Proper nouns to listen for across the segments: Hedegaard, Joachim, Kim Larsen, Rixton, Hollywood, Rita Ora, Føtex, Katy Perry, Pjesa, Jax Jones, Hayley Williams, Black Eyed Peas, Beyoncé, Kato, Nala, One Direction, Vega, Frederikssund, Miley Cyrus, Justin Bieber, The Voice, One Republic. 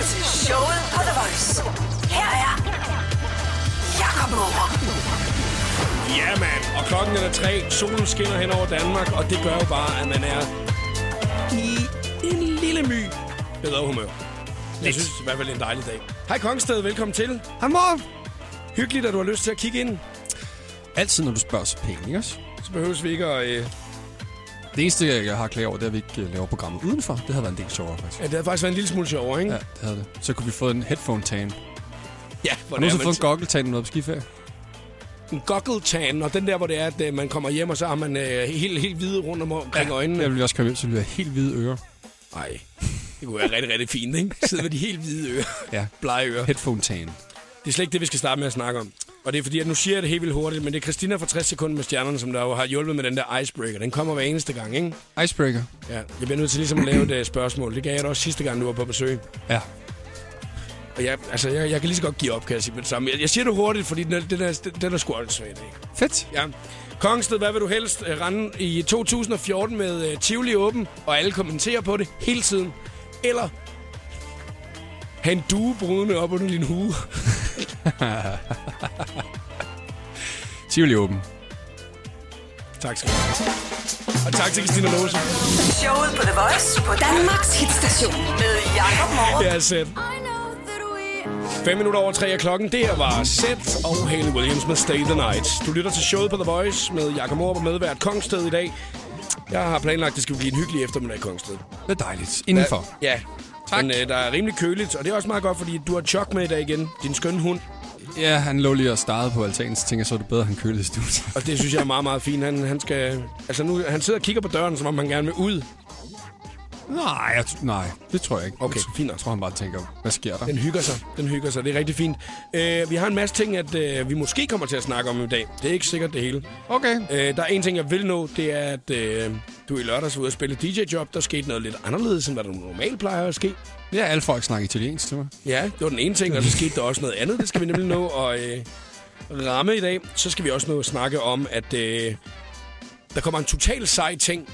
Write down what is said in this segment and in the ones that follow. lytter til showet på The Voice. Her er Jakob Maarup. Ja, mand. Og klokken er 3:00. Solen skinner hen over Danmark, og det gør jo bare, at man er i en lille my bedre humør. Jeg synes i hvert fald, det er en dejlig dag. Hej Kongsted, velkommen til. Hej Maarup. Hyggeligt, at du har lyst til at kigge ind. Altid, når du spørger så pænt, ikke også? Så behøves vi ikke at... Det eneste, jeg har klaget over, det er, at vi ikke laver programmet udenfor. Det havde været en del sjovere, faktisk. Ja, det havde faktisk været en lille smule sjovere, ikke? Ja, det havde det. Så kunne vi få en headphone-tan. Ja, hvordan er man... Nu har vi fået en goggle-tan, når vi er på skiferie. En goggle-tan, og den der, hvor det er, at man kommer hjem, og så har man helt hvide rundt omkring øjnene. Jeg vil også komme hjem, så vi har helt hvide ører. Nej, det kunne være rigtig, rigtig fint, ikke? Sidde med de helt hvide ører. Ja, blege ører. Headphone-tan. Det er slet ikke det, vi skal starte med at snakke om. Og det er fordi, at nu siger jeg det helt vildt hurtigt, men det er Christina fra 60 sekunder med stjernerne, som der jo har hjulpet med den der icebreaker. Den kommer hver eneste gang, ikke? Icebreaker? Ja, jeg bliver nødt til ligesom at lave et spørgsmål. Det gav jeg da også sidste gang, du var på besøg. Ja. Og jeg kan lige så godt give op, kan jeg sige med det samme. Jeg siger det hurtigt, fordi den er sgu åndssvagt, ikke? Fedt. Ja. Kongsted, hvad vil du helst rende i 2014 med Chili åben, og alle kommenterer på det hele tiden? Eller have en due brudende op under din hue? Tivoli åben. Tak skal du have. Og tak til Christina Lohse. Showet på The Voice på Danmarks hitstation med Jakob Maarup. Det er Zedd. 5:05 er klokken. Det her var Zedd og Hayley Williams med Stay the Night. Du lytter til showet på The Voice med Jakob Maarup og medvært Kongsted i dag. Jeg har planlagt, at det skal blive en hyggelig eftermiddag i Kongsted. Det er dejligt. Indenfor. Ja. Tak. Men der er rimelig køligt, og det er også meget godt, fordi du har Chuck med i dag igen. Din skønne hund. Ja, han lå lige og startede på altanen, så tænker jeg, så er det bedre, han køler i studiet. Og det synes jeg er meget, meget fint. Han skal... Altså nu, han sidder og kigger på døren, som om han gerne vil ud. Nej, det tror jeg ikke. Okay, fint. Jeg tror, han bare tænker, hvad sker der? Den hygger sig. Det er rigtig fint. Vi har en masse ting, at vi måske kommer til at snakke om i dag. Det er ikke sikkert det hele. Okay. Der er en ting, jeg vil nå. Det er, at du i lørdags var ude og spille DJ-job. Der skete noget lidt anderledes, end hvad der normalt plejer at ske. Ja, alle folk snakker italiensk til mig. Ja, det var den ene ting, og så skete der også noget andet. Det skal vi nemlig nå at ramme i dag. Så skal vi også nå at snakke om, at der kommer en total sej ting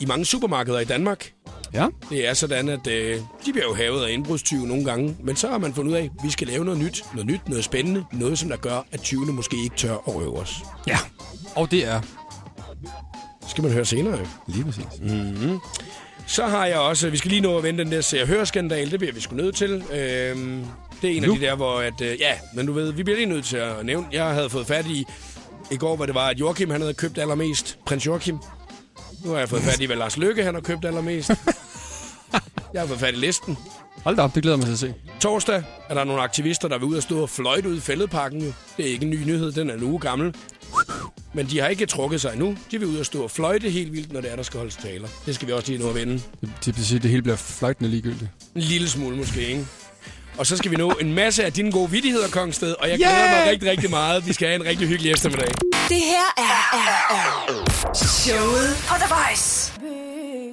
i mange supermarkeder i Danmark. Ja. Det er sådan, at de bliver jo havet af indbrudstyve nogle gange, men så har man fundet ud af, at vi skal lave noget nyt, noget spændende, noget som der gør, at tyvene måske ikke tør at røve os. Ja, og det er... Skal man høre senere, jo. Lige præcis. Mm-hmm. Så har jeg også... Vi skal lige nå at vente den der se-og-hør-skandal. Det bliver vi sgu nødt til. Det er en af de der, hvor... ja, men du ved, vi bliver lige nødt til at nævne... Jeg havde fået fat i i går, hvor det var, at Joachim han havde købt allermest. Prins Joachim. Nu har jeg fået fat i, hvad Lars Løkke han har købt allermest. Jeg har fået fat i listen. Hold da op, det glæder mig til at se. Torsdag er der nogle aktivister, der vil ud og stå og fløjte ud i Fælledparken. Det er ikke en ny nyhed, den er en uge gammel. Men de har ikke trukket sig endnu. De vil ud og stå og fløjte helt vildt, når det er, der skal holdes taler. Det skal vi også lige nå at vende. Det hele bliver fløjtende ligegyldigt. En lille smule måske, ikke? Og så skal vi nå en masse af dine gode vittigheder, Kongsted. Og jeg glæder mig rigtig, rigtig meget. Vi skal have en rigtig hyggelig eftermiddag. Det her er showet på The Voice.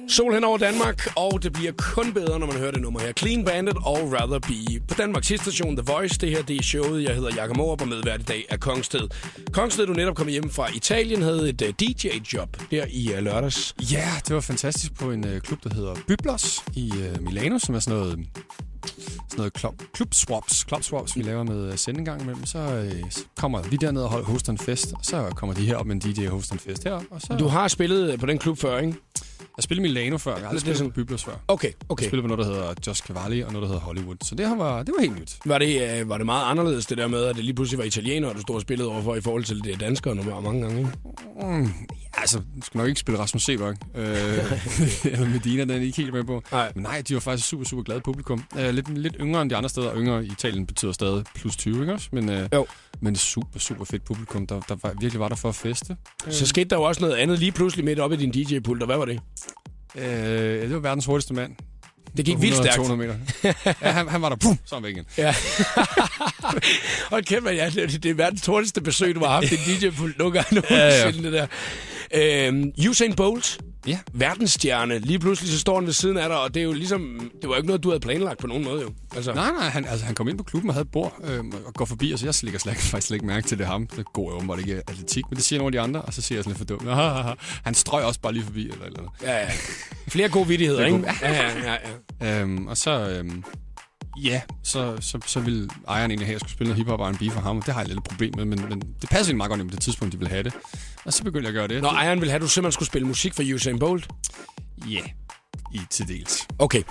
Sol hen over Danmark, og det bliver kun bedre, når man hører det nummer her. Clean Bandit og Rather Be. På Danmarks hitstation The Voice, det her det er showet. Jeg hedder Jakob Maarup, og medvært i dag er Kongsted. Kongsted, du netop kom hjem fra Italien, havde et DJ-job der i lørdags. Ja, det var fantastisk på en klub, der hedder Byblos i Milano, som er sådan noget club swaps, vi laver med sending gang imellem. Så kommer vi dernede og hoster en fest, og så kommer de her op med en DJ og hoster en fest her. Og så... Du har spillet på den klub før, ikke? Jeg spillede Milano før, jeg har aldrig spillet på Byblos før. Okay. Jeg spillede på noget, der hedder Just Cavalli, og noget, der hedder Hollywood. Så det var helt nyt. Var det meget anderledes, det der med, at det lige pludselig var italiener, og du stod og spillede overfor i forhold til det danskere, når man mange gange, ikke? Altså, du skal nok ikke spille Rasmus Seberg. Eller Medina, den er ikke helt med på. Nej. Men nej, de var faktisk super, super glade publikum. Lidt yngre end de andre steder, og yngre i Italien betyder stadig plus 20, ikke også? Men super, super fedt publikum, der virkelig var der for at feste. Så skete der jo også noget andet lige pludselig midt oppe i din DJ-pult, og hvad var det? Det var verdens hurtigste mand. Det gik vildt stærkt. 200 meter. Ja, han var der, pum, så var han væk igen. Ja. Hold kæft, man, det er verdens hurtigste besøg, du har haft i DJ-pult nogle gange nogensinde, det der. Usain Bolt, ja. Verdensstjerne. Lige pludselig så står han ved siden af dig, og det er jo ligesom, det var jo ikke noget, du havde planlagt på nogen måde jo. Altså. Nej, han kom ind på klubben og havde et bord og går forbi, og så jeg slet ikke mærke til det ham. Det går jo åbenbart ikke atletik, men det siger nogle af de andre, og så siger jeg sådan lidt for dumt. Han strøg også bare lige forbi eller andet. Ja. Flere gode vittigheder, ikke? Ja. Og så ja, så ville ejeren egentlig have, at jeg skulle spille noget hiphop og R&B for ham. Det har jeg lidt et problem med, men det passer egentlig meget godt ind på det tidspunkt, de ville have det. Og så begyndte jeg at gøre det. Nå, ejeren ville have, at du simpelthen skulle spille musik for Usain Bolt? Ja, til dels. Okay.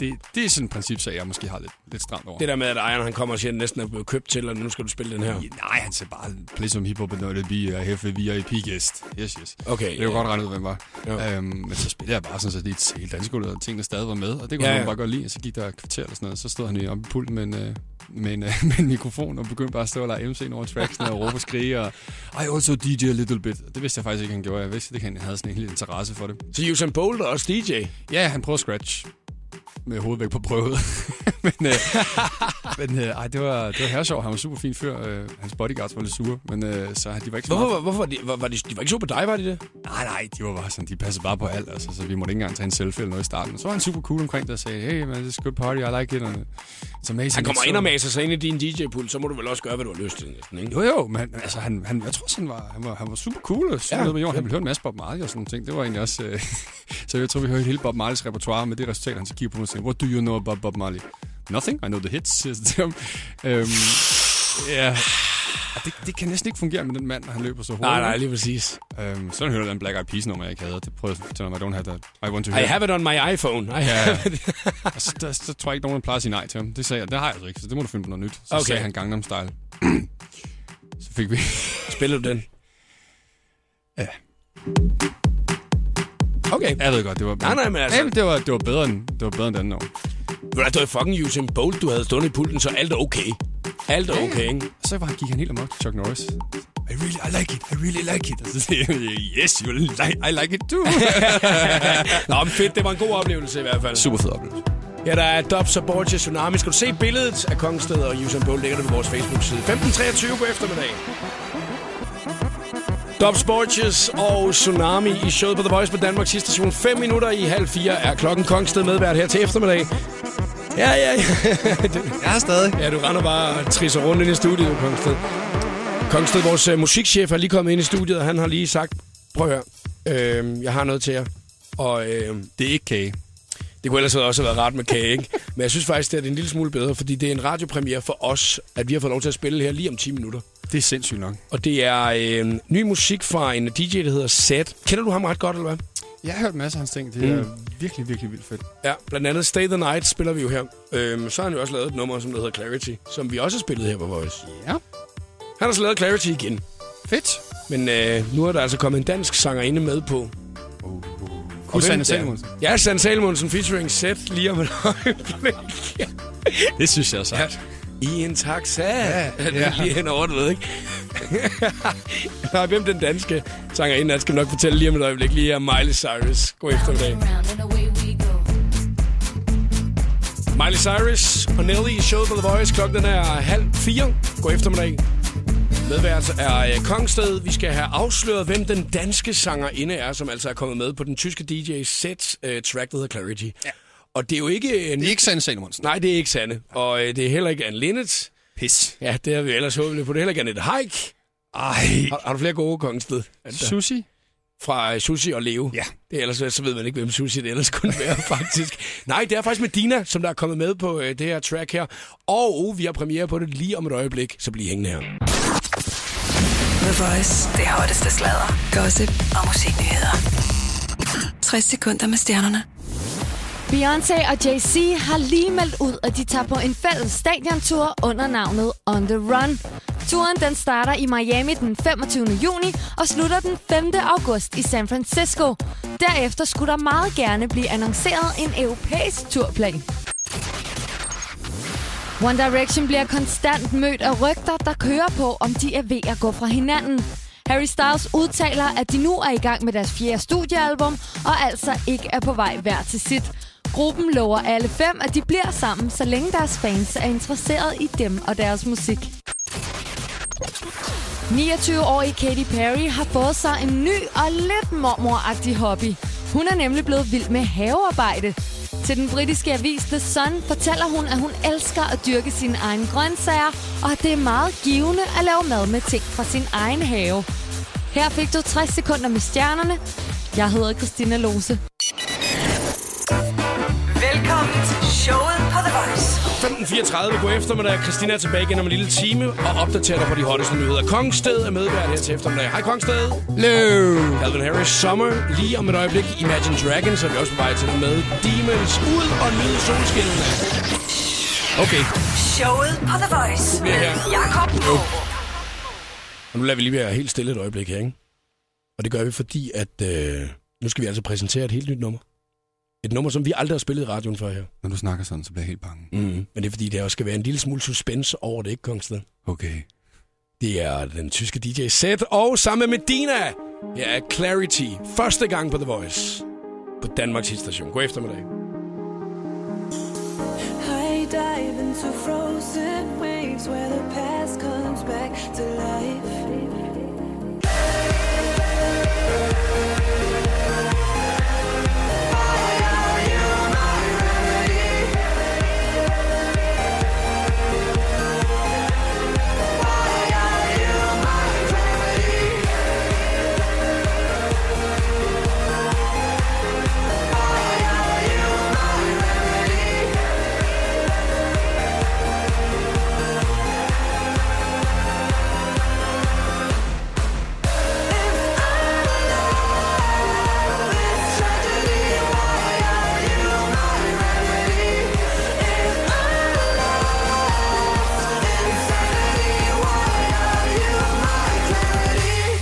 Det er sådan en princip, så jeg måske har lidt stramt over. Det der med, at ejeren han kommer og siger, at næsten er blevet købt til, og nu skal du spille den her. Ja, nej, han siger bare, play some hiphop and R&B, og have a VIP-gæst. Yes. Okay. Det er jo godt regnet ud, hvem var. Ja. Men så spillede jeg bare sådan, så det er et helt dansegulvet, og tingene stadig var med, og det kunne han bare godt lide. Og så gik der et kvarter eller sådan noget, så stod han oppe i pulten med en mikrofon, og begyndte bare at stå og lege MC'en over tracksene, og råbe og skrige, og I also DJ a little bit. Det vidste jeg faktisk ikke, han gjorde. Jeg vidste, at han havde sådan en helt interesse for det. Så Usain Bolt og også DJ? Ja, han prøvede scratch med hovedvægt på prøvet. Men det var herresjov. Han var super fin før. Hans bodyguards var lidt sure, men så de var ikke så meget... Hvorfor var de ikke sure på dig, var de det? Nej, de var bare sådan, de passede bare på alt, altså, så vi måtte ikke engang tage en selfie eller noget i starten. Så var han super cool omkring det og sagde, hey, man, this is good party, I like it. And it's amazing. Han kommer ind og maser sig ind i din DJ-pult, så må du vel også gøre, hvad du har lyst til næsten, ikke? Jo, men altså, han, jeg tror, han var super cool og super med jorden. Han ville høre en masse Bob Marley og sådan nogle ting. Det var egentlig også... så jeg tror, vi hørte hele Bob Marleys repertoire med det resultat, han så kigger på mig og sagde, what do you know about Bob Marley? Nothing, I know the hits. Yeah. Det kan næsten ikke fungere med den mand, når han løber så hurtigt. Nej, lige præcis. Sådan hørte jeg den Black Eyed Peas nummer, jeg ikke havde. Det prøvede jeg at fortælle mig, I don't have that. I want to hear I have it on my iPhone. Så tror jeg ikke, nogen plejer at sige nej til ham. Det sagde jeg, det har jeg altså ikke, så det må du finde på noget nyt. Så sagde han Gangnam Style. Så fik vi... Spillede du den? Ja. Okay. Jeg ved godt, det var... Nej, men altså... Det var bedre end det andet år. Det var fucking Usain Bolt, du havde stående i pulten, så alt er okay. Alt er okay, ikke? Og så gik han helt amok til Chuck Norris. I really like it. Og så sagde jeg, yes, I like it too. Nå, men fedt, det var en god oplevelse i hvert fald. Super fed oplevelse. Ja, der er Dobbs og Borgia Tsunami. Skal du se billedet af Kongsted og Usain Bolt, ligger det på vores Facebook-side. 15:23 på eftermiddag. Dobbs, Borges og Tsunami i showet på The Voice på Danmarks sidste station. 3:55 er klokken. Kongsted medvært her til eftermiddag. Ja. Jeg er stadig. Ja, du render bare og trisser rundt ind i studiet, Kongsted. Kongsted, vores musikchef, har lige kommet ind i studiet, og han har lige sagt, prøv at høre, jeg har noget til jer. Og det er ikke kage. Det kunne ellers også have været ret med kage, ikke? Men jeg synes faktisk, det er en lille smule bedre, fordi det er en radiopremiere for os, at vi har fået lov til at spille her lige om 10 minutter. Det er sindssygt nok. Og det er ny musik fra en DJ, der hedder Zedd. Kender du ham ret godt, eller hvad? Jeg har hørt masser af hans ting. Det er virkelig, virkelig vildt fedt. Ja, blandt andet Stay the Night spiller vi jo her. Så har han jo også lavet et nummer, som hedder Clarity, som vi også har spillet her på Voice. Ja. Han har så lavet Clarity igen. Fedt. Men nu er der altså kommet en dansk sangerinde med på. Sanne Salomonsen. Ja, Sanne Salomonsen featuring Zedd lige om et øjeblik. Det synes jeg er sejt. I en taxa. Ja. Lige hen over, du ved, ikke? Nej, hvem den danske sanger inden, skal vi nok fortælle lige om et øjeblik. Lige her, Miley Cyrus. God eftermiddag. Miley Cyrus og Nelly i showet på The Voice. Klokken er 3:30. God eftermiddag. Medvært er Kongsted. Vi skal have afsløret, hvem den danske sangerinde er, som altså er kommet med på den tyske DJ Zeds track, der hedder Clarity. Ja. Og det er jo ikke... Det er ikke Sanne Salomonsen. Nej, det er ikke Sanne. Og det er heller ikke Anne Linnet. Pis. Ja, det har vi ellers håbet på. Det er heller ikke Annette Haik. Ej. Har du flere gode, Kongsted? Susi? Fra Susi og Leo. Ja. Det er ellers, så ved man ikke, hvem Susi det ellers kunne være, faktisk. Nej, det er faktisk Medina, som der er kommet med på det her track her. Og vi har premiere på det lige om et øjeblik, så bliv hængende her. The Voice, det hotteste sladder, gossip og musiknyheder. 60 sekunder med stjernerne. Beyoncé og Jay-Z har lige meldt ud, at de tager på en fælles stadiontur under navnet On The Run. Turen den starter i Miami den 25. juni og slutter den 5. august i San Francisco. Derefter skulle der meget gerne blive annonceret en europæisk turplan. One Direction bliver konstant mødt af rygter, der kører på, om de er ved at gå fra hinanden. Harry Styles udtaler, at de nu er i gang med deres 4. studiealbum, og altså ikke er på vej hver til sit. Gruppen lover alle 5, at de bliver sammen, så længe deres fans er interesseret i dem og deres musik. 29-årige Katy Perry har fået sig en ny og lidt mormoragtig hobby. Hun er nemlig blevet vild med havearbejde. Til den britiske avis The Sun fortæller hun, at hun elsker at dyrke sine egne grøntsager, og at det er meget givende at lave mad med ting fra sin egen have. Her fik du 60 sekunder med stjernerne. Jeg hedder Christina Lohse. Velkommen til showet på The Voice. 18.34 på eftermiddag. Christina er tilbage igen om en lille time og opdaterer dig på de hotteste nyheder. Kongsted er medvært her til eftermiddag. Hej Kongsted! Hello! Calvin Harris, Summer. Lige om et øjeblik Imagine Dragons, så er vi også på vej til med Demons. Ud og nyde solskinnene. Okay. Showet på The Voice med Jakob Maarup. Og nu lader vi lige være helt stille et øjeblik her, ikke? Og det gør vi, fordi at nu skal vi altså præsentere et helt nyt nummer. Et nummer, som vi aldrig har spillet i radioen før her. Når du snakker sådan, så bliver jeg helt bange. Mm-hmm. Men det er fordi, der også skal være en lille smule suspense over det, ikke Kongsted? Okay. Det er den tyske DJ Zedd, og sammen med Medina. Her er Clarity. Første gang på The Voice. På Danmarks hitstation. God eftermiddag. I dive into frozen waves where the past comes back to life.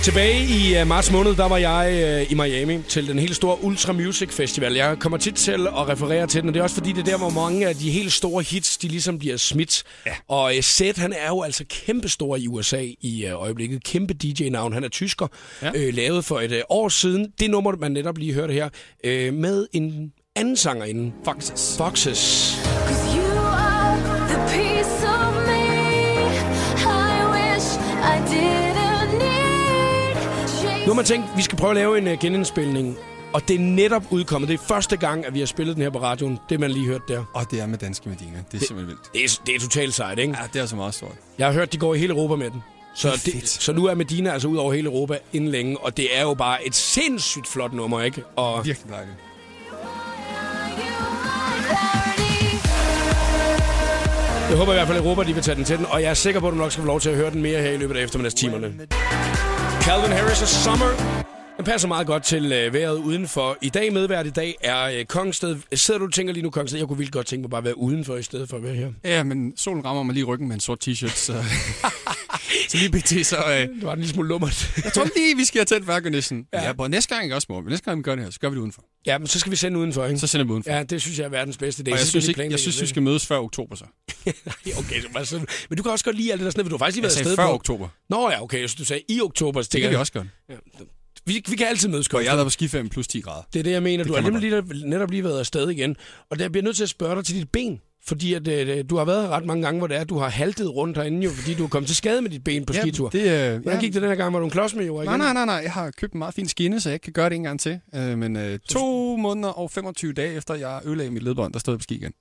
Tilbage i marts måned, der var jeg i Miami til den helt store Ultra Music Festival. Jeg kommer tit til at referere til den, og det er også fordi, det er der, hvor mange af de helt store hits, de ligesom bliver smidt. Ja. Og Zedd, han er jo altså kæmpestor i USA i øjeblikket. Kæmpe DJ-navn. Han er tysker. Ja. Lavet for et år siden. Det nummer, man netop lige hørte her, med en anden sanger inden. Foxes. Nu har man tænkt, at vi skal prøve at lave en genindspilning, og det er netop udkommet. Det er første gang, at vi har spillet den her på radioen. Det, man lige hørte der. Og det er med danske Medina. Det er simpelthen vildt. Det er totalt sejt, ikke? Ja, det er altså meget stort. Jeg har hørt, de går i hele Europa med den. Så nu er Medina altså ud over hele Europa inden længe, og det er jo bare et sindssygt flot nummer, ikke? Og virkelig dejligt. Jeg håber i hvert fald, at Europa de vil tage den til den, og jeg er sikker på, at du nok skal få lov til at høre den mere her i løbet af eftermiddagstimerne. Calvin Harris og Summer. Den passer meget godt til vejret udenfor. I dag medvært i dag er Kongsted. Sidder du og tænker lige nu, Kongsted? Jeg kunne vildt godt tænke mig bare at være udenfor i stedet for at være her. Ja, men solen rammer mig lige ryggen med en sort t-shirt, så så lige pt. Så det var en lille smule lummert. Jeg tror lige, vi skal have tændt værkenissen. Ja, på næste gang ikke også, mor. Næste gang vi gør det her, så gør vi det udenfor. Ja, men så skal vi sende udenfor, ikke? Så sender vi udenfor. Ja, det synes jeg er verdens bedste idé. Og jeg synes, vi skal mødes før oktober så. Okay, så men du kan også godt lide alt det der sådan, du har faktisk lige været afsted på. Før oktober. Nå ja, okay, så du sagde i oktober. Det kan vi også gøre. Ja. Vi kan altid mødes. Jeg har været på skiferien plus 10 grader. Det er det, jeg mener. Det du har netop lige været afsted igen. Og der bliver nødt til at spørge dig til dit ben. Fordi at, du har været ret mange gange, hvor det er, at du har haltet rundt herinde, jo, fordi du er kommet til skade med dit ben på skitur. Hvordan gik det den her gang? Var du en klods med, jo? Nej. Jeg har købt en meget fin skinne, så jeg ikke kan gøre det en gang til. Men 2 måneder og 25 dage efter, jeg ødelagde mit ledbånd, der stod jeg på ski igen.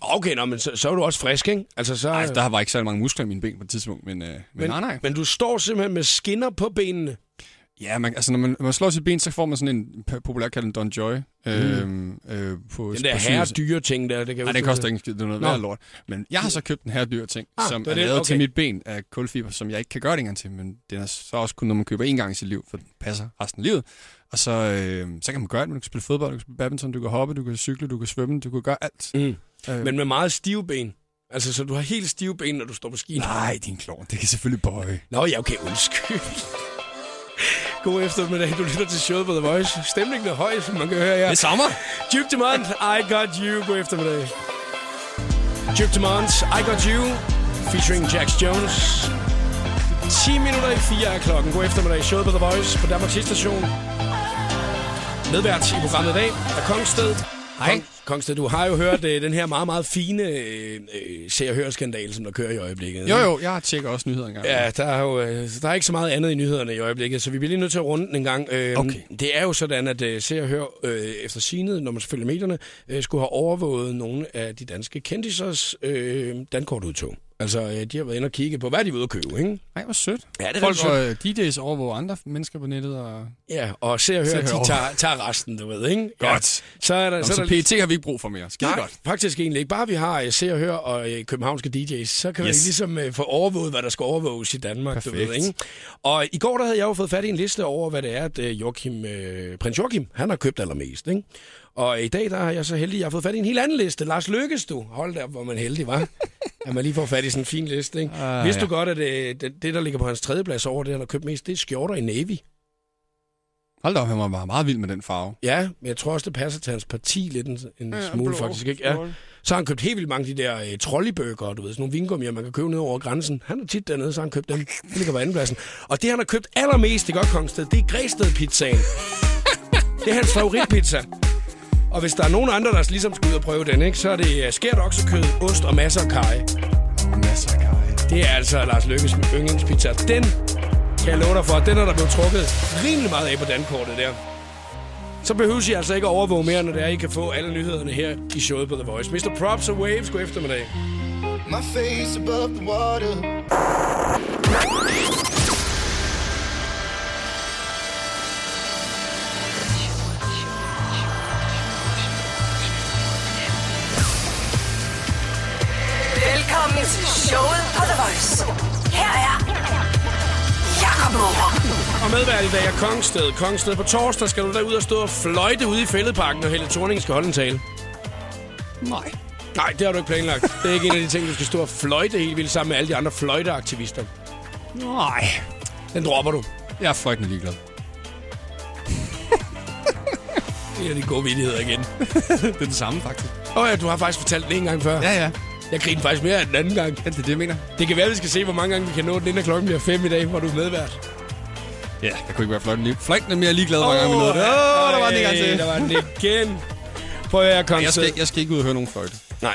Okay, nå, men så er du også frisk, ikke? Altså, nej, der var ikke så mange muskler i mine ben på et tidspunkt, men nej. Men du står simpelthen med skinner på benene. Ja, når man slår sit ben, så får man sådan en populært kaldt en Don Joy. Den der herredyre ting der, det kan det koster ikke noget værd lort. Men jeg har så købt en herredyre ting, som er lavet til mit ben af kulfiber, som jeg ikke kan gøre det engang til. Men det er så også kun, når man køber en gang i sit liv, for den passer resten af livet. Og så kan man gøre det, man kan spille fodbold, du kan spille badminton, du kan hoppe, du kan cykle, du kan svømme, du kan gøre alt. Men med meget stive ben. Altså, så du har helt stive ben, når du står på skien. Nej, din klovn, det kan selvfølgelig bøje. Nå ja, okay, undskyld. God eftermiddag, du lytter til showet på The Voice. Stemningen er høj, som man kan høre her. Det er sommer. Duke Dumont, I Got You. God eftermiddag. Duke Dumont, I Got You, featuring Jax Jones. 3:50 er klokken. God eftermiddag, showet på The Voice på Danmarks station. Medvært i programmet i dag er Kongsted. Hej. Kongsted, du har jo hørt den her meget, meget fine se- og høreskandale, som der kører i øjeblikket. Jo, jeg tjekker også nyheder engang. Ja, der er ikke så meget andet i nyhederne i øjeblikket, så vi bliver lige nødt til at runde den en gang. Okay. Det er jo sådan, at se- og hør efter signet, når man selvfølgelig medierne, skulle have overvåget nogle af de danske kendisers dankortudtog. Altså, de har været inde og kigge på, hvad de vil ud og købe, ikke? Nej, hvor sødt. Ja, det er folk, DJ's overvåger andre mennesker på nettet. Og se og hør, de tager resten, du ved, ikke? Godt. Ja. Så er der PT har vi vi ikke brug for mere. Skide godt. Faktisk egentlig ikke. Bare vi har Se og Hør og københavnske DJ's, så kan vi ligesom få overvåget, hvad der skal overvåges i Danmark. Perfekt. Du ved, ikke? Og i går der havde jeg jo fået fat i en liste over, hvad det er, at prins Joachim, han har købt allermest, ikke? Og i dag, der er jeg så heldig, jeg har fået fat i en helt anden liste. Lars Løkke, du. Hold da, hvor man heldig var. At man lige får fat i sådan en fin liste, ikke? Vidste du godt, at det, der ligger på hans tredjeplads over det, han har købt mest, det er skjorter i navy. Hold da op, han var meget vild med den farve. Ja, men jeg tror også, det passer til hans parti lidt en smule, blå, faktisk, ikke? Ja. Så har han købt helt vildt mange af de der trolleybøger, du ved, sådan nogle vingummier, man kan købe ned over grænsen. Han er tit dernede, så han købt dem. Det ligger på andenpladsen. Og det, han har købt allermest i Kongsted, det er Græsted-pizzaen. Det er hans favoritpizza. Og hvis der er nogen andre, der ligesom skal ud og prøve den, ikke, så er det skært oksekød, ost og masser af kaj. Masser af kaj. Det er altså Lars Løkkes yndlingspizza. Den kan jeg love dig for. Den er der blevet trukket rimelig meget af på dankortet der. Så behøves I altså ikke at overvåge mere, når det er, I kan få alle nyhederne her i showet på The Voice. Mr. Props og Waves, god eftermiddag. My face above the water. Velkommen til showet på The Voice. Her er Jakob Maarup. Og medvært i dag er Kongsted. Kongsted, på torsdag skal du derud og stå og fløjte ude i Fælledparken, når Helle Thorning skal holde en tale. Nej, det har du ikke planlagt. Det er ikke en af de ting, du skal stå og fløjte helt vildt sammen med alle de andre fløjteaktivister. Nej. Den dropper du. Jeg er fløjtende ligeglad. Det er de gode vittigheder igen. Det er den samme, faktisk. Ja, du har faktisk fortalt det en gang før. Ja. Jeg griner faktisk mere end den anden gang. Ja, det er det, jeg mener. Det kan være, vi skal se, hvor mange gange vi kan nå den, inden klokken bliver 5 i dag, hvor du er medvært. Ja, jeg kunne ikke være fløjtende mere ligeglad, hvor gang vi nåede det. Der var den igen til. Der var den igen. Prøv at komme til. Jeg skal ikke ud og høre nogen fløjte. Nej,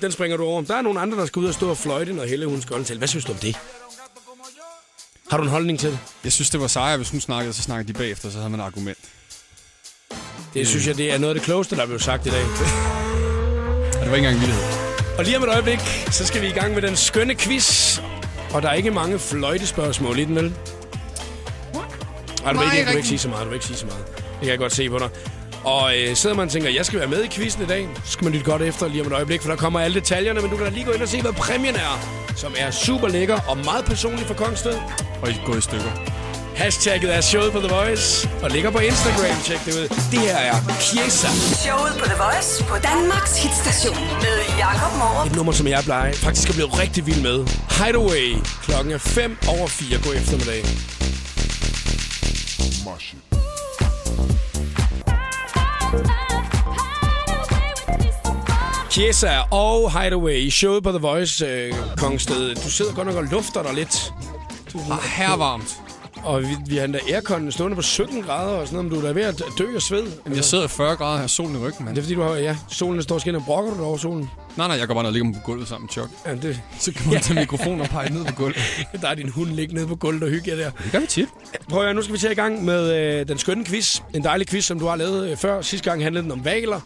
den springer du over. Der er nogen andre, der skal ud og stå og fløjte, når Helle hun skal holde en tale. Hvad synes du om det? Har du en holdning til det? Jeg synes, det var sejere, hvis hun snakkede, så snakkede de bagefter, så havde man et argument. Det synes jeg, det er noget af det klogeste, der blev sagt i dag. Og det var ikke engang vildt. Og lige om et øjeblik, så skal vi i gang med den skønne quiz. Og der er ikke mange fløjtespørgsmål i den, vel? Du vil ikke sige så meget. Det kan jeg godt se på dig. Og sidder man og tænker, jeg skal være med i quizzen i dag, så skal man lytte godt efter lige om et øjeblik, for der kommer alle detaljerne. Men du kan da lige gå ind og se, hvad præmien er, som er super lækker og meget personlig for Kongsted. Og ikke gå i stykker. Hashtagget er showet på The Voice, og ligger på Instagram. Tjek det ud. Det her er Pjesa. Showet på The Voice på Danmarks hitstation med Jakob Maarup. Et nummer, som jeg plejer faktisk er blevet rigtig vild med. Hideaway. Klokken er 4:05. God eftermiddag. Pjesa og Hideaway. Showet på The Voice, Kongsted. Du sidder godt nok og lufter dig lidt. Her varmt. Og vi har den der aircon stående på 17 grader og sådan noget, men du er ved at dø af sved. Eller? Jeg sidder i 40 grader og har solen i ryggen, mand. Det er fordi, du har, solen står skinner. Brokker du dig over solen? Nej, jeg går bare ned og ligger på gulvet sammen med Chuck. Ja, det... Så kan man tage mikrofonen og pege ned på gulvet. Der er din hund ligge ned på gulvet og hygge jer der. Det gør vi tit. Prøv at høre, nu skal vi tage i gang med den skønne quiz. En dejlig quiz, som du har lavet før. Sidste gang handlede den om valer.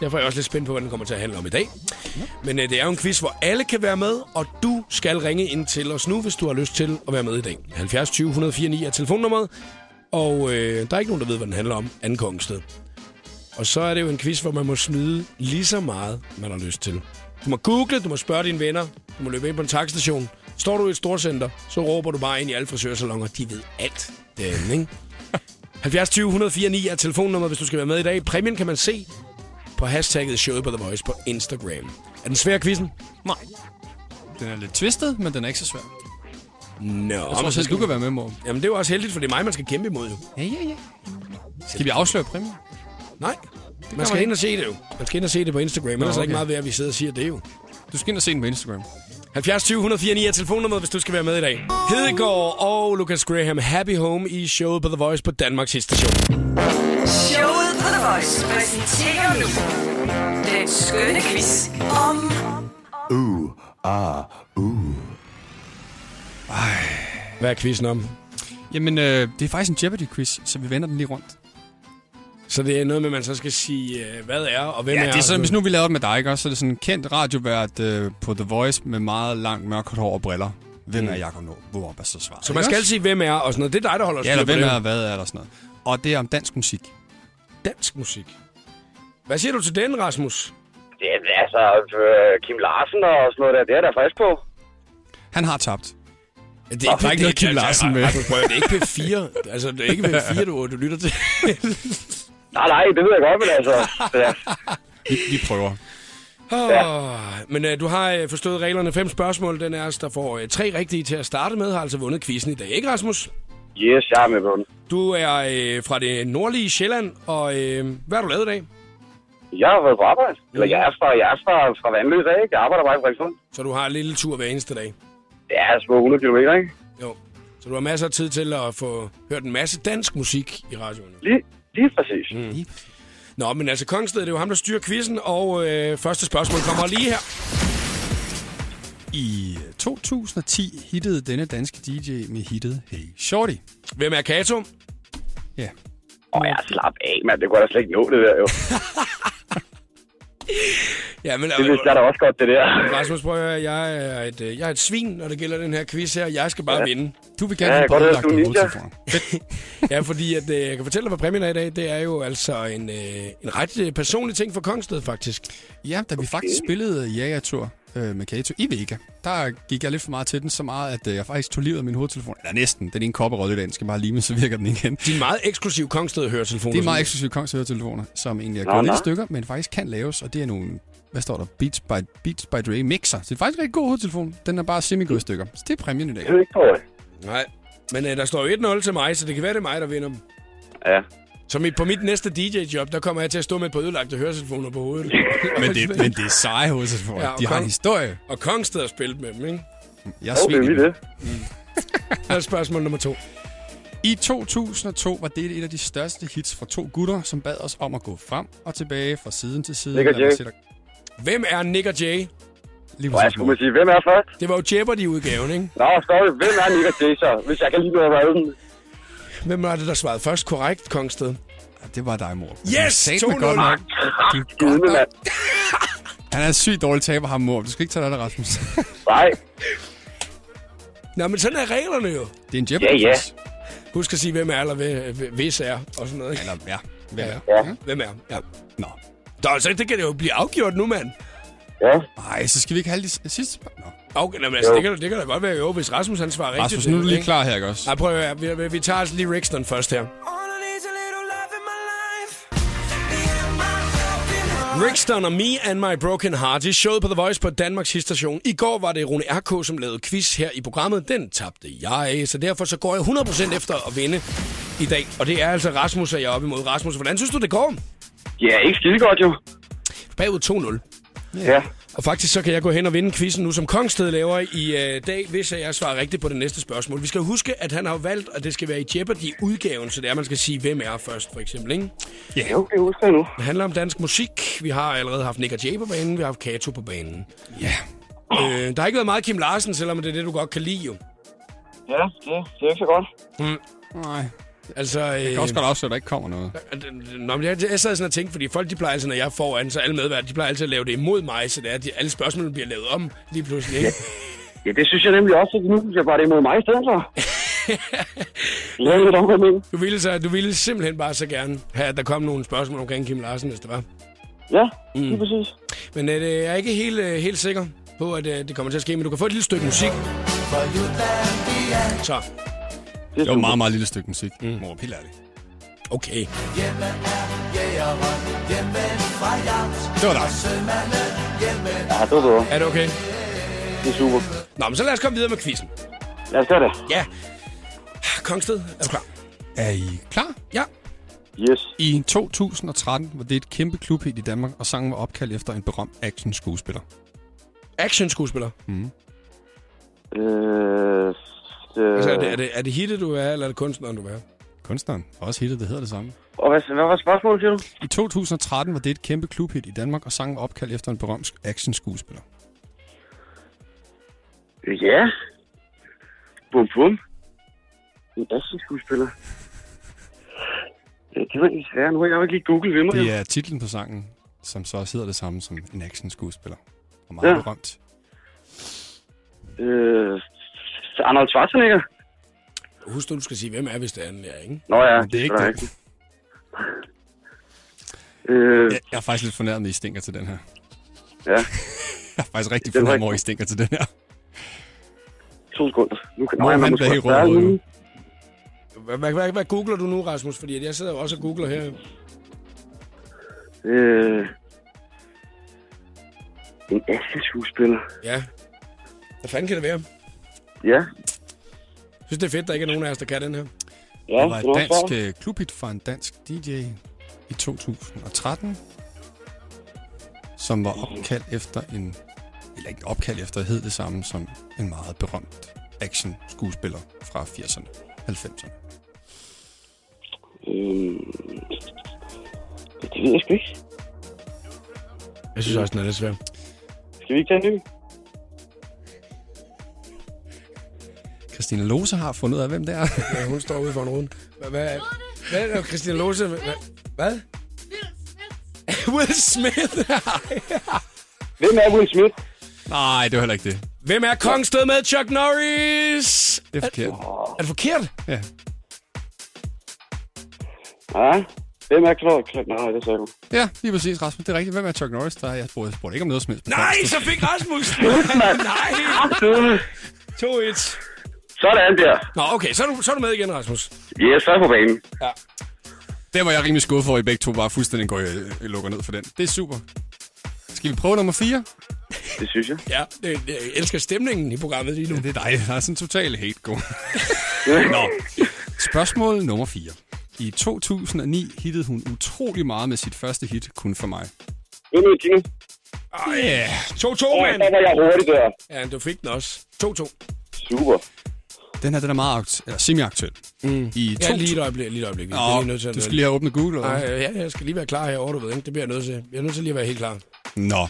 Derfor er jeg også lidt spændt på, hvad den kommer til at handle om i dag. Men det er jo en quiz, hvor alle kan være med, og du skal ringe ind til os nu, hvis du har lyst til at være med i dag. 70 20 104 9 er telefonnummeret, og der er ikke nogen, der ved, hvad den handler om. Anden Kongsted. Og så er det jo en quiz, hvor man må snyde lige så meget, man har lyst til. Du må google, du må spørge dine venner, du må løbe ind på en tankstation. Står du i et storcenter, så råber du bare ind i alle frisørsaloner. De ved alt. Det er den, ikke? 70 20 104 9 er telefonnummeret, hvis du skal være med i dag. Præmien kan man se på hashtagget showet på The Voice på Instagram. Er den svær, quizzen? Nej. Den er lidt twistet, men den er ikke så svær. Nå. Jeg tror selv, du kan være med, Morten. Jamen, det er jo også heldigt, for det er mig, man skal kæmpe imod. Ja. Skal vi afsløre præmien? Nej, man skal ind og se det jo. Man skal ind og se det på Instagram, men der er ikke meget ved, at vi sidder og siger det jo. Du skal ind og se den på Instagram. 70 20 104 9 er telefonnummeret, hvis du skal være med i dag. Hedegaard og Lucas Graham, Happy Home i showet på The Voice på Danmarks hitstation. Showet på The Voice præsenterer nu den skønne quiz om... Hvad er quizzen om? Jamen, det er faktisk en Jeopardy-quiz, så vi vender den lige rundt. Så det er noget med, man så skal sige, hvad er og hvem er. Ja, det er sådan, hvis nu vi laver det med dig, ikke også? Så er det sådan en kendt radiovært på The Voice med meget langt mørkt hår og briller. Hvem er Jakob Maarup? Så man skal altid sige, hvem er og sådan noget. Det er dig, der holder styr på det. Ja, eller hvem er og hvad er og sådan noget. Og det er om dansk musik. Dansk musik? Hvad siger du til den, Rasmus? Jamen altså, Kim Larsen og sådan noget der, det er der frisk på. Han har tabt. Det er ikke noget Kim Larsen med. Det er ikke P4. Altså, det er ikke P4, du lytter til. Nej, det ved jeg godt, men altså. Ja. Vi prøver. Men du har forstået reglerne. 5 spørgsmål. Den er, der får 3 rigtige til at starte med, har altså vundet quizzen i dag. Ikke, Rasmus? Yes, jeg er med på den. Du er fra det nordlige Sjælland, og hvad har du lavet i dag? Jeg har været på arbejde. Eller jeg er fra Vandløse, ikke? Jeg arbejder bare i Frederikssund. Så du har en lille tur hver eneste dag? Det er små 100 km, ikke? Jo. Så du har masser af tid til at få hørt en masse dansk musik i radioen. Lige præcis. Mm. Nå, men altså Kongsted, det er jo ham, der styrer quizzen, og første spørgsmål kommer lige her. I 2010 hittede denne danske DJ med hittet Hey Shorty. Hvem er Kato? Ja. Jeg slap af, mand. Det kunne da slet ikke nå det der, jo. Ja, men, det vidste jeg da også godt, det der. Rasmus, prøv at høre, jeg er et svin, når det gælder den her quiz her. Jeg skal bare vinde. Du vil gerne have brødlagt dig hovedtelefonen. Ja, fordi at, jeg kan fortælle dig, hvad præmien er i dag. Det er jo altså en ret personlig ting for Kongsted, faktisk. Ja, da vi faktisk spillede Jagertur med Kato i Vega, der gik jeg lidt for meget til den, så meget, at jeg faktisk tog livet af min hovedtelefon. Eller næsten. Den ene koppe rød i dag, den skal bare lime, så virker den igen. De er meget eksklusive Kongsted-høretelefoner. Det er meget eksklusive Kongsted-høretelefoner, som egentlig er gået lidt stykker, men faktisk kan laves, og det er nogle, hvad står der? Beats by Dre mixer. Så det er faktisk en rigtig god hovedtelefon. Den er bare semi-gået stykker. Så det er præmien i dag. Nej, men der står jo 1-0 til mig, så det kan være, det er mig, der vinder dem. Ja. Så på mit næste DJ-job, der kommer jeg til at stå med et par ødelagte høretelefoner på hovedet. men det er seje høretelefoner. Ja, de har en historie. Og Kongsted har spillet med dem, ikke? Jeg sviner det. Er det er spørgsmål nummer 2. I 2002 var det et af de største hits fra 2 gutter, som bad os om at gå frem og tilbage fra siden til siden. Nick og Jay. Hvem er Nick og Jay? Jeg skulle sige, hvem er først? Det var jo Jeopardy-udgaven, ikke? Nå, sorry. Hvem er Nick og Jay så? Hvis jeg kan lige nå at være den. Hvem var det, der svarede først korrekt, Kongsted? Det var dig, mor. Yes! 2-0! Han er sygt dårlig taber, ham, mor. Du skal ikke tage dig af det, Rasmus. Nej. Nå, men sådan er reglerne jo. Det er en jeopardy. Ja. Husk at sige, hvem er, eller hvis er, og sådan noget, ikke? Eller ja. Hvem er? Ja. Nå. Altså, det kan det jo blive afgjort nu, mand. Ja. Nej, så skal vi ikke have de sidste spørgsmål. Okay, men altså, det kan da godt være jo, hvis Rasmus han svarer rigtigt. Rasmus, nu er du lige klar her, ikke også? Nej, prøv at høre. Vi tager altså lige Rixton først her. Rixton og Me and My Broken Heart i showet på The Voice på Danmarks Hitstation. I går var det Rune R.K., som lavede quiz her i programmet. Den tabte jeg, så derfor så går jeg 100% efter at vinde i dag. Og det er altså Rasmus, og jeg er op imod Rasmus. Hvordan synes du, det går? Ja, ikke skide godt jo. Bagud 2-0. Ja. Og faktisk så kan jeg gå hen og vinde quizzen nu, som Kongsted laver i dag, hvis jeg svarer rigtigt på det næste spørgsmål. Vi skal huske, at han har valgt, at det skal være i Jeopardy-udgaven, så det er, man skal sige, hvem er først, for eksempel, ikke? Ja, jo, det husker jeg nu. Det handler om dansk musik. Vi har allerede haft Nick og Jay på banen, vi har haft Kato på banen. Ja. Der har ikke været meget Kim Larsen, selvom det er det, du godt kan lide, jo. Ja, det er ikke så godt. Nej. Altså, jeg kan også godt afsløre, at der ikke kommer noget. Nå, men jeg sad sådan og tænkte, fordi folk, de plejer altid, når jeg får an, så alle medværter, de plejer altid at lave det imod mig, så det er, at alle spørgsmål bliver lavet om lige pludselig, ikke? Ja, det synes jeg nemlig også, at nu synes jeg bare, det er imod mig i stedet for. Du ville simpelthen bare så gerne have, at der kom nogle spørgsmål omkring Kim Larsen, hvis det var. Ja, lige præcis. Men jeg er ikke helt sikker på, at det kommer til at ske, men du kan få et lille stykke musik. Så. Det var et meget, meget lille stykke musik. Mor, helt ærligt. Okay. Det var dig. Ja, det var det. Er det okay? Det er super. Nå, men så lad os komme videre med quizzen. Lad os gøre det. Ja. Kongsted, er du klar? Er I klar? Ja. Yes. I 2013 var det et kæmpe klubhit i Danmark, og sangen var opkaldt efter en berømt actionskuespiller. Actionskuespiller? Altså, er det hittet, du er, eller er det kunstneren, du er? Kunstneren. Også hittet, det hedder det samme. Og hvad var spørgsmålet, siger du? I 2013 var det et kæmpe klubhit i Danmark, og sangen var opkaldt efter en berømt actionskuespiller. Ja. Bum, bum. En actionskuespiller. Det var ikke svært. Nu har jeg jo ikke lige googlet ved mig. Det er titlen på sangen, som så også hedder det samme som en actionskuespiller. Og meget berømt. Arnold Schwarzenegger. Husk, du skal sige, hvem er, hvis det er den, ikke? Nå ja, det er ikke det. Jeg er faktisk lidt fornærmet, at I stinker til den her. Ja. Jeg er faktisk rigtig fornærmet, at I stinker til den her. 2 sekunder. Han bliver helt rød nu. Hvad googler du nu, Rasmus? Fordi jeg sidder jo også og googler her. En asse-skuespiller. Ja. Hvad fanden kan det være? Ja. Jeg synes, det er fedt, der ikke er nogen af os, der kan den her. Ja, det var et dansk klubhit fra en dansk DJ i 2013, som var opkaldt efter en... Eller ikke opkaldt efter, hed det samme som en meget berømt action-skuespiller fra 80'erne, 90'erne. Det ved jeg sgu ikke. Jeg synes også, den er lidt svær. Skal vi ikke tage en ny? Christina Lohse har fundet ud af, hvem det er. Ja, hun står ude for en runde. Hvad er Christina Lohse? Hvad? Will Smith. Hvem er Will Smith? Nej, det var heller ikke det. Hvem er Kongsted med Chuck Norris? Det er forkert. Er det forkert? Ja. Nej. Hvem er Chuck Norris? Det sagde du. Ja, lige præcis, Rasmus. Det er rigtigt. Hvem er Chuck Norris? Der er jeg spurgte ikke om noget smidt. Nej, så fik Rasmus! Nej! 2-1. Sådan der. Nå, okay. Så er du med igen, Rasmus. Ja, så er jeg på banen. Ja. Det var jeg rimelig skuffet over, I begge to bare fuldstændig går og lukker ned for den. Det er super. Skal vi prøve nummer 4? Det synes jeg. Ja, jeg elsker stemningen i programmet lige nu. Ja, det er dejligt. Der er sådan en total hate go. Nå. Spørgsmål nummer 4. I 2009 hittede hun utrolig meget med sit første hit, Kun for mig. Hvem er Dina? Ej, ja. 2-2, mand. Der var jeg hurtigt der. Ja, du fik den også. 2-2. Super. Den her, den er meget semi-aktuel. Mm. Ja, lige et øjeblik. Du skal lige have åbnet Google. Nej, ja, jeg skal lige være klar herovre, du ved ikke. Det bliver jeg nødt til. Jeg er nødt til lige at være helt klar. Nå.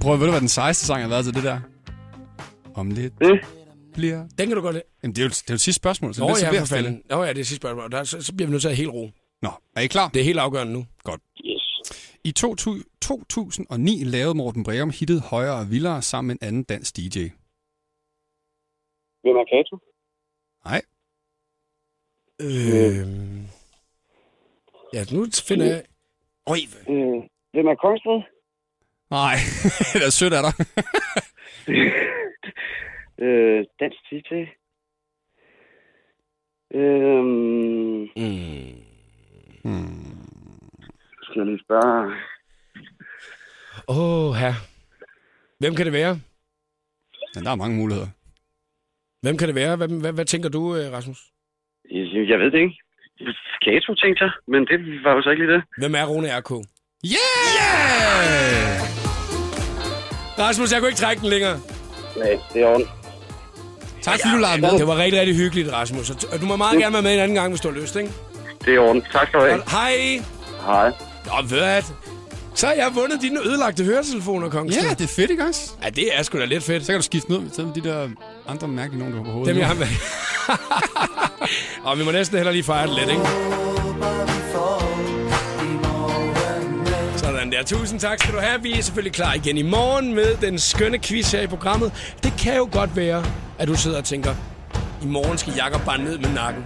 Prøv at, ved du, hvad den sejeste sang har været til det der? Om lidt bliver... Den kan du godt lide. Jamen, det er jo sidste spørgsmål. Nå ja, for fanden. Nå ja, det er sidste spørgsmål. Så bliver vi nødt til at helt ro. Nå, er I klar? Det er helt afgørende nu. Godt. I 2009 lavede Morten Breum hittet Højere og Vildere sammen med en anden dansk DJ. Hvem er Kato? Nej. Ja, nu finder jeg... Hvem er Kongsted? Nej, det er sødt af dig. Dansk DJ. Skal jeg lige spørge... Åh, hvem kan det være? Ja, der er mange muligheder. Hvem kan det være? Hvad tænker du, Rasmus? Jeg ved det ikke. Kato, tænkte jeg, men det var jo så ikke lige det. Hvem er Rune R.K.? Yeah! Rasmus, jeg kunne ikke trække den længere. Nej, det er ordentligt. Tak, fordi du lavede med. Det var rigtig, rigtig hyggeligt, Rasmus. Og du må meget gerne være med en anden gang, hvis du har lyst, ikke? Det er ordentligt. Tak for det. Hej! Hej. Nå, ved jeg at... Så har jeg vundet dine ødelagte høretelefoner, Kongsted. Ja, det er fedt, ikke også? Ja, det er sgu da lidt fedt. Så kan du skifte ned med de der andre mærkelige nogen, du har på hovedet. Dem, jeg har med. Og vi må næsten heller lige fejre det lidt, ikke? Sådan der. Tusind tak skal du have. Vi er selvfølgelig klar igen i morgen med den skønne quiz her i programmet. Det kan jo godt være, at du sidder og tænker, i morgen skal Jakob bare ned med nakken.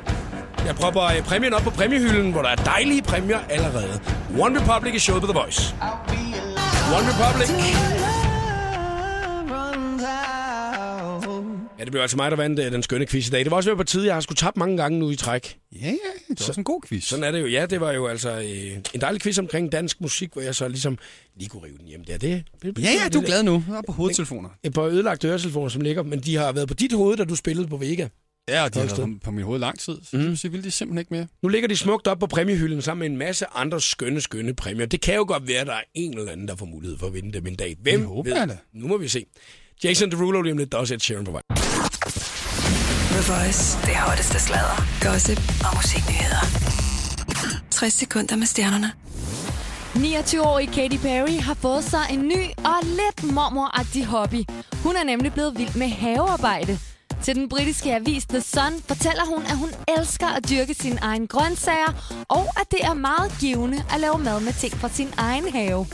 Jeg propper præmien op på præmiehylden, hvor der er dejlige præmier allerede. One Republic i showet på The Voice. One Republic. Ja, det blev altså mig, der vandt den skønne quiz i dag. Det var også ved på tide, jeg har sgu tabt mange gange nu i træk. Ja, det var også en god quiz. Sådan er det jo. Ja, det var jo altså en dejlig quiz omkring dansk musik, hvor jeg så ligesom lige kunne rive den hjem der. Det, du er glad nu. Jeg er på hovedtelefoner. Et par ødelagte høretelefoner, som ligger, men de har været på dit hoved, da du spillede på Vega. Ja, og de har på min hoved lang tid, så det vil de simpelthen ikke mere. Nu ligger de smukt op på præmiehylden sammen med en masse andre skønne præmier. Det kan jo godt være, at der er en eller anden, der får mulighed for at vinde dem en dag. Hvem ved? Det. Nu må vi se. Jason Derulo lige om lidt, der også er et Sharon på vej. The Voice, det hotteste sladder, gossip og musiknyheder. 60 sekunder med stjernerne. 29-årige Katy Perry har fået sig en ny og lidt mormoragtig hobby. Hun er nemlig blevet vild med havearbejde. Til den britiske avis The Sun fortæller hun, at hun elsker at dyrke sine egne grøntsager, og at det er meget givende at lave mad med ting fra sin egen have.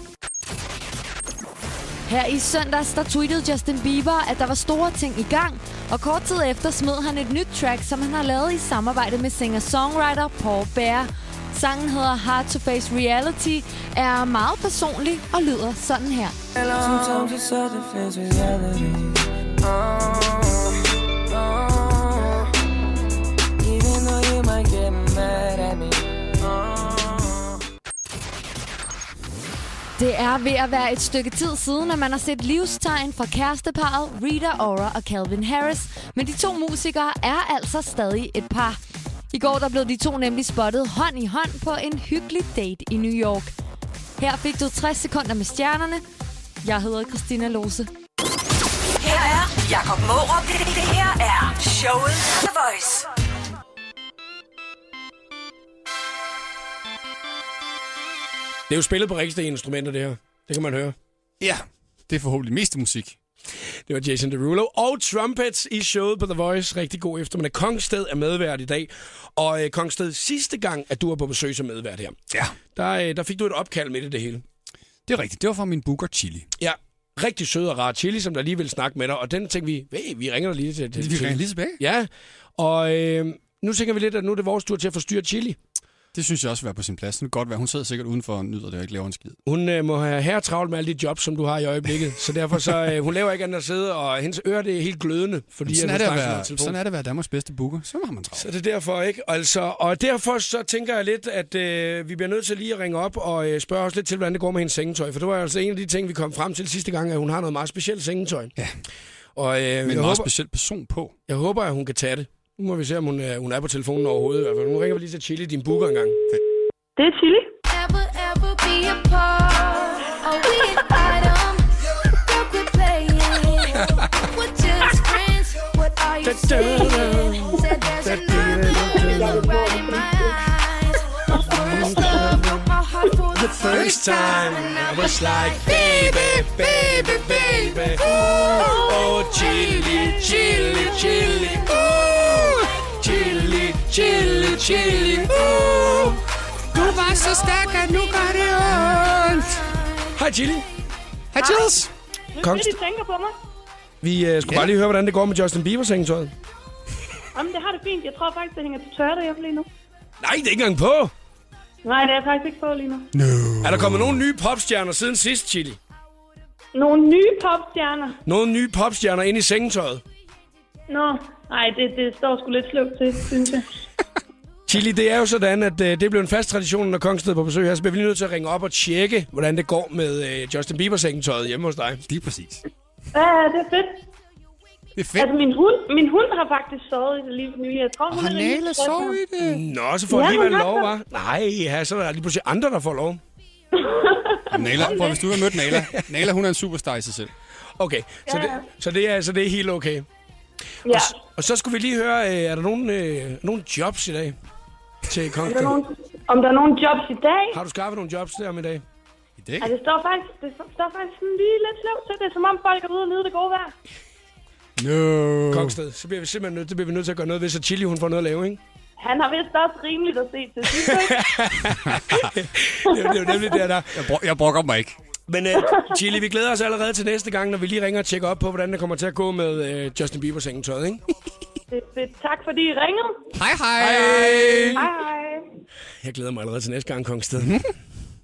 Her i søndags, der tweetede Justin Bieber, at der var store ting i gang, og kort tid efter smed han et nyt track, som han har lavet i samarbejde med singer-songwriter Paul Bear. Sangen hedder Hard to Face Reality, er meget personlig og lyder sådan her. Det er ved at være et stykke tid siden, at man har set livstegn fra kæresteparret Rita Ora og Calvin Harris, men de to musikere er altså stadig et par. I går der blev de to nemlig spottet hånd i hånd på en hyggelig date i New York. Her fik du 60 sekunder med stjernerne. Jeg hedder Christina Lohse. Her er Jakob Maarup. Det her er showet The Voice. Det er jo spillet på rigtige instrumenter, det her. Det kan man høre. Ja, det er forhåbentlig mest musik. Det var Jason Derulo og Trumpets i showet på The Voice. Rigtig god eftermiddag. Kongsted er medvært i dag. Og Kongsted, sidste gang, at du var på besøg som medvært her, ja. Der fik du et opkald midt i det hele. Det er rigtigt. Det var fra min booker Chili. Ja, rigtig sød og rar Chili, som der lige ville snakke med dig. Og den tænkte vi, hey, vi ringer lige til. Vi ringer lige tilbage. Ja, og nu tænker vi lidt, at nu er det vores tur til at forstyrre Chili. Det synes jeg også vil være på sin plads. Nu kan godt være, hun sidder sikkert udenfor og nyder det og ikke laver en skid. Hun må have herretravlt med alle de jobs, som du har i øjeblikket. Så derfor hun laver ikke andet at sidde, og hendes ører det er helt glødende. Fordi sådan er det at være Danmarks bedste booker. Så har man travlt. Så det er derfor, ikke? Altså, og derfor så tænker jeg lidt, at vi bliver nødt til lige at ringe op og spørge os lidt til, hvordan det går med hendes sengetøj. For det var altså en af de ting, vi kom frem til sidste gang, at hun har noget meget specielt sengetøj. Ja. Og, men en meget speciel person på. Jeg håber, at hun kan tage det. Nu må vi se, om hun er på telefonen overhovedet i hvert fald. Nu ringer vi lige til Chili, din booker engang. Det er Chili. The first time I was like, baby, baby, baby. Oh, oh, Chili, Chili, Chili. Oh. Chili, Chili, Chili, du var så stærk, at nu gør det ondt. Hej, Chili. Hej, Chills. Nu skal de tænke på mig. Vi skulle bare lige høre, hvordan det går med Justin Bieber sengetøjet. Jamen, det har det fint. Jeg tror faktisk, det hænger til tørre derhjemme lige nu. Nej, det er ikke engang på. Nej, det er faktisk ikke på lige nu. No. Er der kommet nogle nye popstjerner siden sidst, Chili? Nogle nye popstjerner inde i sengetøjet? Nå. Nej, det står sgu lidt sløvt til, synes jeg. Chili, det er jo sådan, at det blev en fast tradition, når Kongsted på besøg her, så bliver vi lige nødt til at ringe op og tjekke, hvordan det går med Justin Bieber-sengetøjet hjemme hos dig. Lige præcis. Ja, det er fedt. Det er fedt. Altså, min hund har faktisk sovet i det lige nu. Jeg tror, hun har Nala sovet i det. Nå, så får alligevel lov, hva'? Nej, ja, så er der lige pludselig andre, der får lov. Nala, prøv hvis du har mødt Nala. Nala, hun er en superstar i sig selv. Okay, ja. Så det er helt okay. Ja. Og så skulle vi lige høre, er der nogen jobs i dag til Kongsted? Om der er nogen jobs i dag? Har du skaffet nogle jobs der om i dag? I dag? Ja, det står faktisk sådan lige lidt sløvt, så det er som om folk er ude og nyde det gode vejr. No. Kongsted, så bliver vi simpelthen nødt til at gøre noget ved, så Chili hun får noget at lave, ikke? Han har vist også rimeligt at se til sidst, ikke? Det er jo nemlig det, der. Jeg brokker mig ikke. Men Chili, vi glæder os allerede til næste gang, når vi lige ringer og tjekker op på, hvordan det kommer til at gå med Justin Bieber sengetøjet, ikke? Det, tak fordi I ringede. Hej hej. Hej. Jeg glæder mig allerede til næste gang, Kongsted. Hun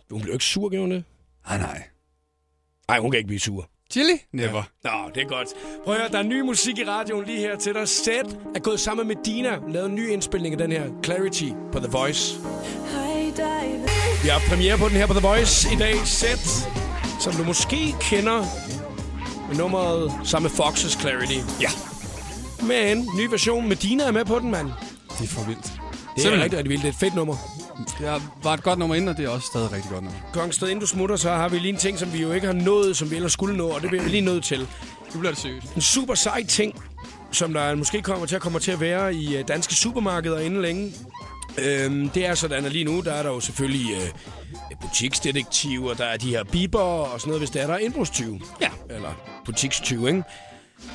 bliver jo ikke sur, gør hun det? Nej. Nej, hun kan ikke blive sur. Chili? Never. Ja. Nå, det er godt. Prøv at høre, der er ny musik i radioen lige her til dig. Zedd er gået sammen med Dina, lavet en ny indspilning af den her Clarity på The Voice. Vi har premiere på den her på The Voice i dag. Zedd, som du måske kender med nummeret sammen med Fox's Clarity. Ja. Men ny version med Dina er med på den, mand. Det er for vildt. Det er rigtig vildt. Det er et fedt nummer. Det var et godt nummer inden, og det er også stadig rigtig godt nummer. Kongsted, inden du smutter, så har vi lige en ting, som vi jo ikke har nået, som vi ellers skulle nå, og det bliver vi lige nødt til. Du bliver det seriøst. En super sej ting, som der måske kommer til at være i danske supermarkeder inden længe. Det er sådan, at lige nu, der er der jo selvfølgelig butiksdetektiver, der er de her biber og sådan noget, hvis der er der indbrudstyve. Ja. Eller butikstyve, ikke?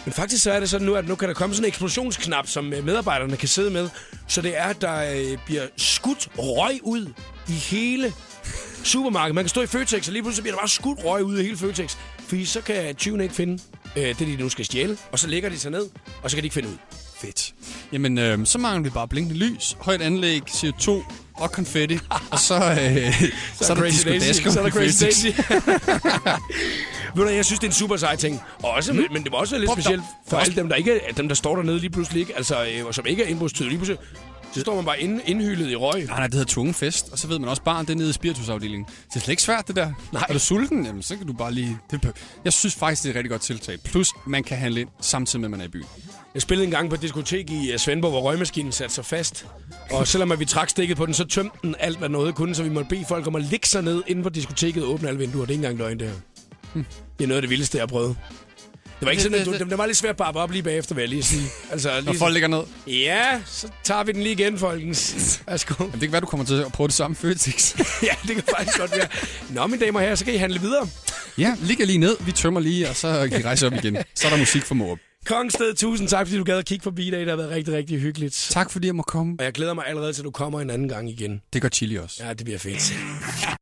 Men faktisk så er det sådan nu, at nu kan der komme sådan en eksplosionsknap, som medarbejderne kan sidde med. Så det er, at der bliver skudt røg ud i hele supermarkedet. Man kan stå i Føtex, og lige pludselig bliver der bare skudt røg ud i hele Føtex. fordi så kan tyven ikke finde det, de nu skal stjæle, og så lægger de sig ned, og så kan de ikke finde ud. Fedt. Jamen, så mangler vi bare blinkende lys, højt anlæg, CO2 og konfetti, og så er der disco-dasko. Så er der Crazy Daisy. Ved du, jeg synes, det er en super sej ting. Også, men det var også lidt specielt for alle dem, der ikke er, dem, der står dernede lige pludselig, ikke, altså, og som ikke er indbrudstyve lige pludselig. Så står man bare indhyldet i røg. Nej, det hedder tvungen fest. Og så ved man også bare, at det er nede i spiritusafdelingen. Det er slet ikke svært, det der. Nej. Er du sulten? Jamen, så kan du bare lige... Jeg synes faktisk, det er et rigtig godt tiltag. Plus, man kan handle ind samtidig med, man er i byen. Jeg spillede en gang på et diskotek i Svendborg, hvor røgmaskinen satte sig fast. Og selvom vi trak stikket på den, så tømte den alt, hvad noget kunne. Så vi måtte bede folk om at ligge sig ned inde på diskoteket og åbne alle vinduer. Det er ikke engang løgn, det her. Det er noget af det vildeste, jeg har prøvet. Det var ikke sådan, at det var lidt svært at bare op lige bagefter, vil jeg lige sige. Altså, når folk ligger ned? Ja, så tager vi den lige igen, folkens. Værsgo. Jamen, det kan være, du kommer til at prøve det samme Føtex. Ja, det kan faktisk godt være. Nå, mine damer og herrer, så kan I handle videre. Ja, ligger lige ned, vi tømmer lige, og så kan I rejse op igen. Så er der musik for Maarup. Kongsted, tusind tak, fordi du gad at kigge forbi i dag. Det har været rigtig, rigtig hyggeligt. Tak, fordi jeg må komme. Og jeg glæder mig allerede til, at du kommer en anden gang igen. Det gør Chili også. Ja, det bliver fedt.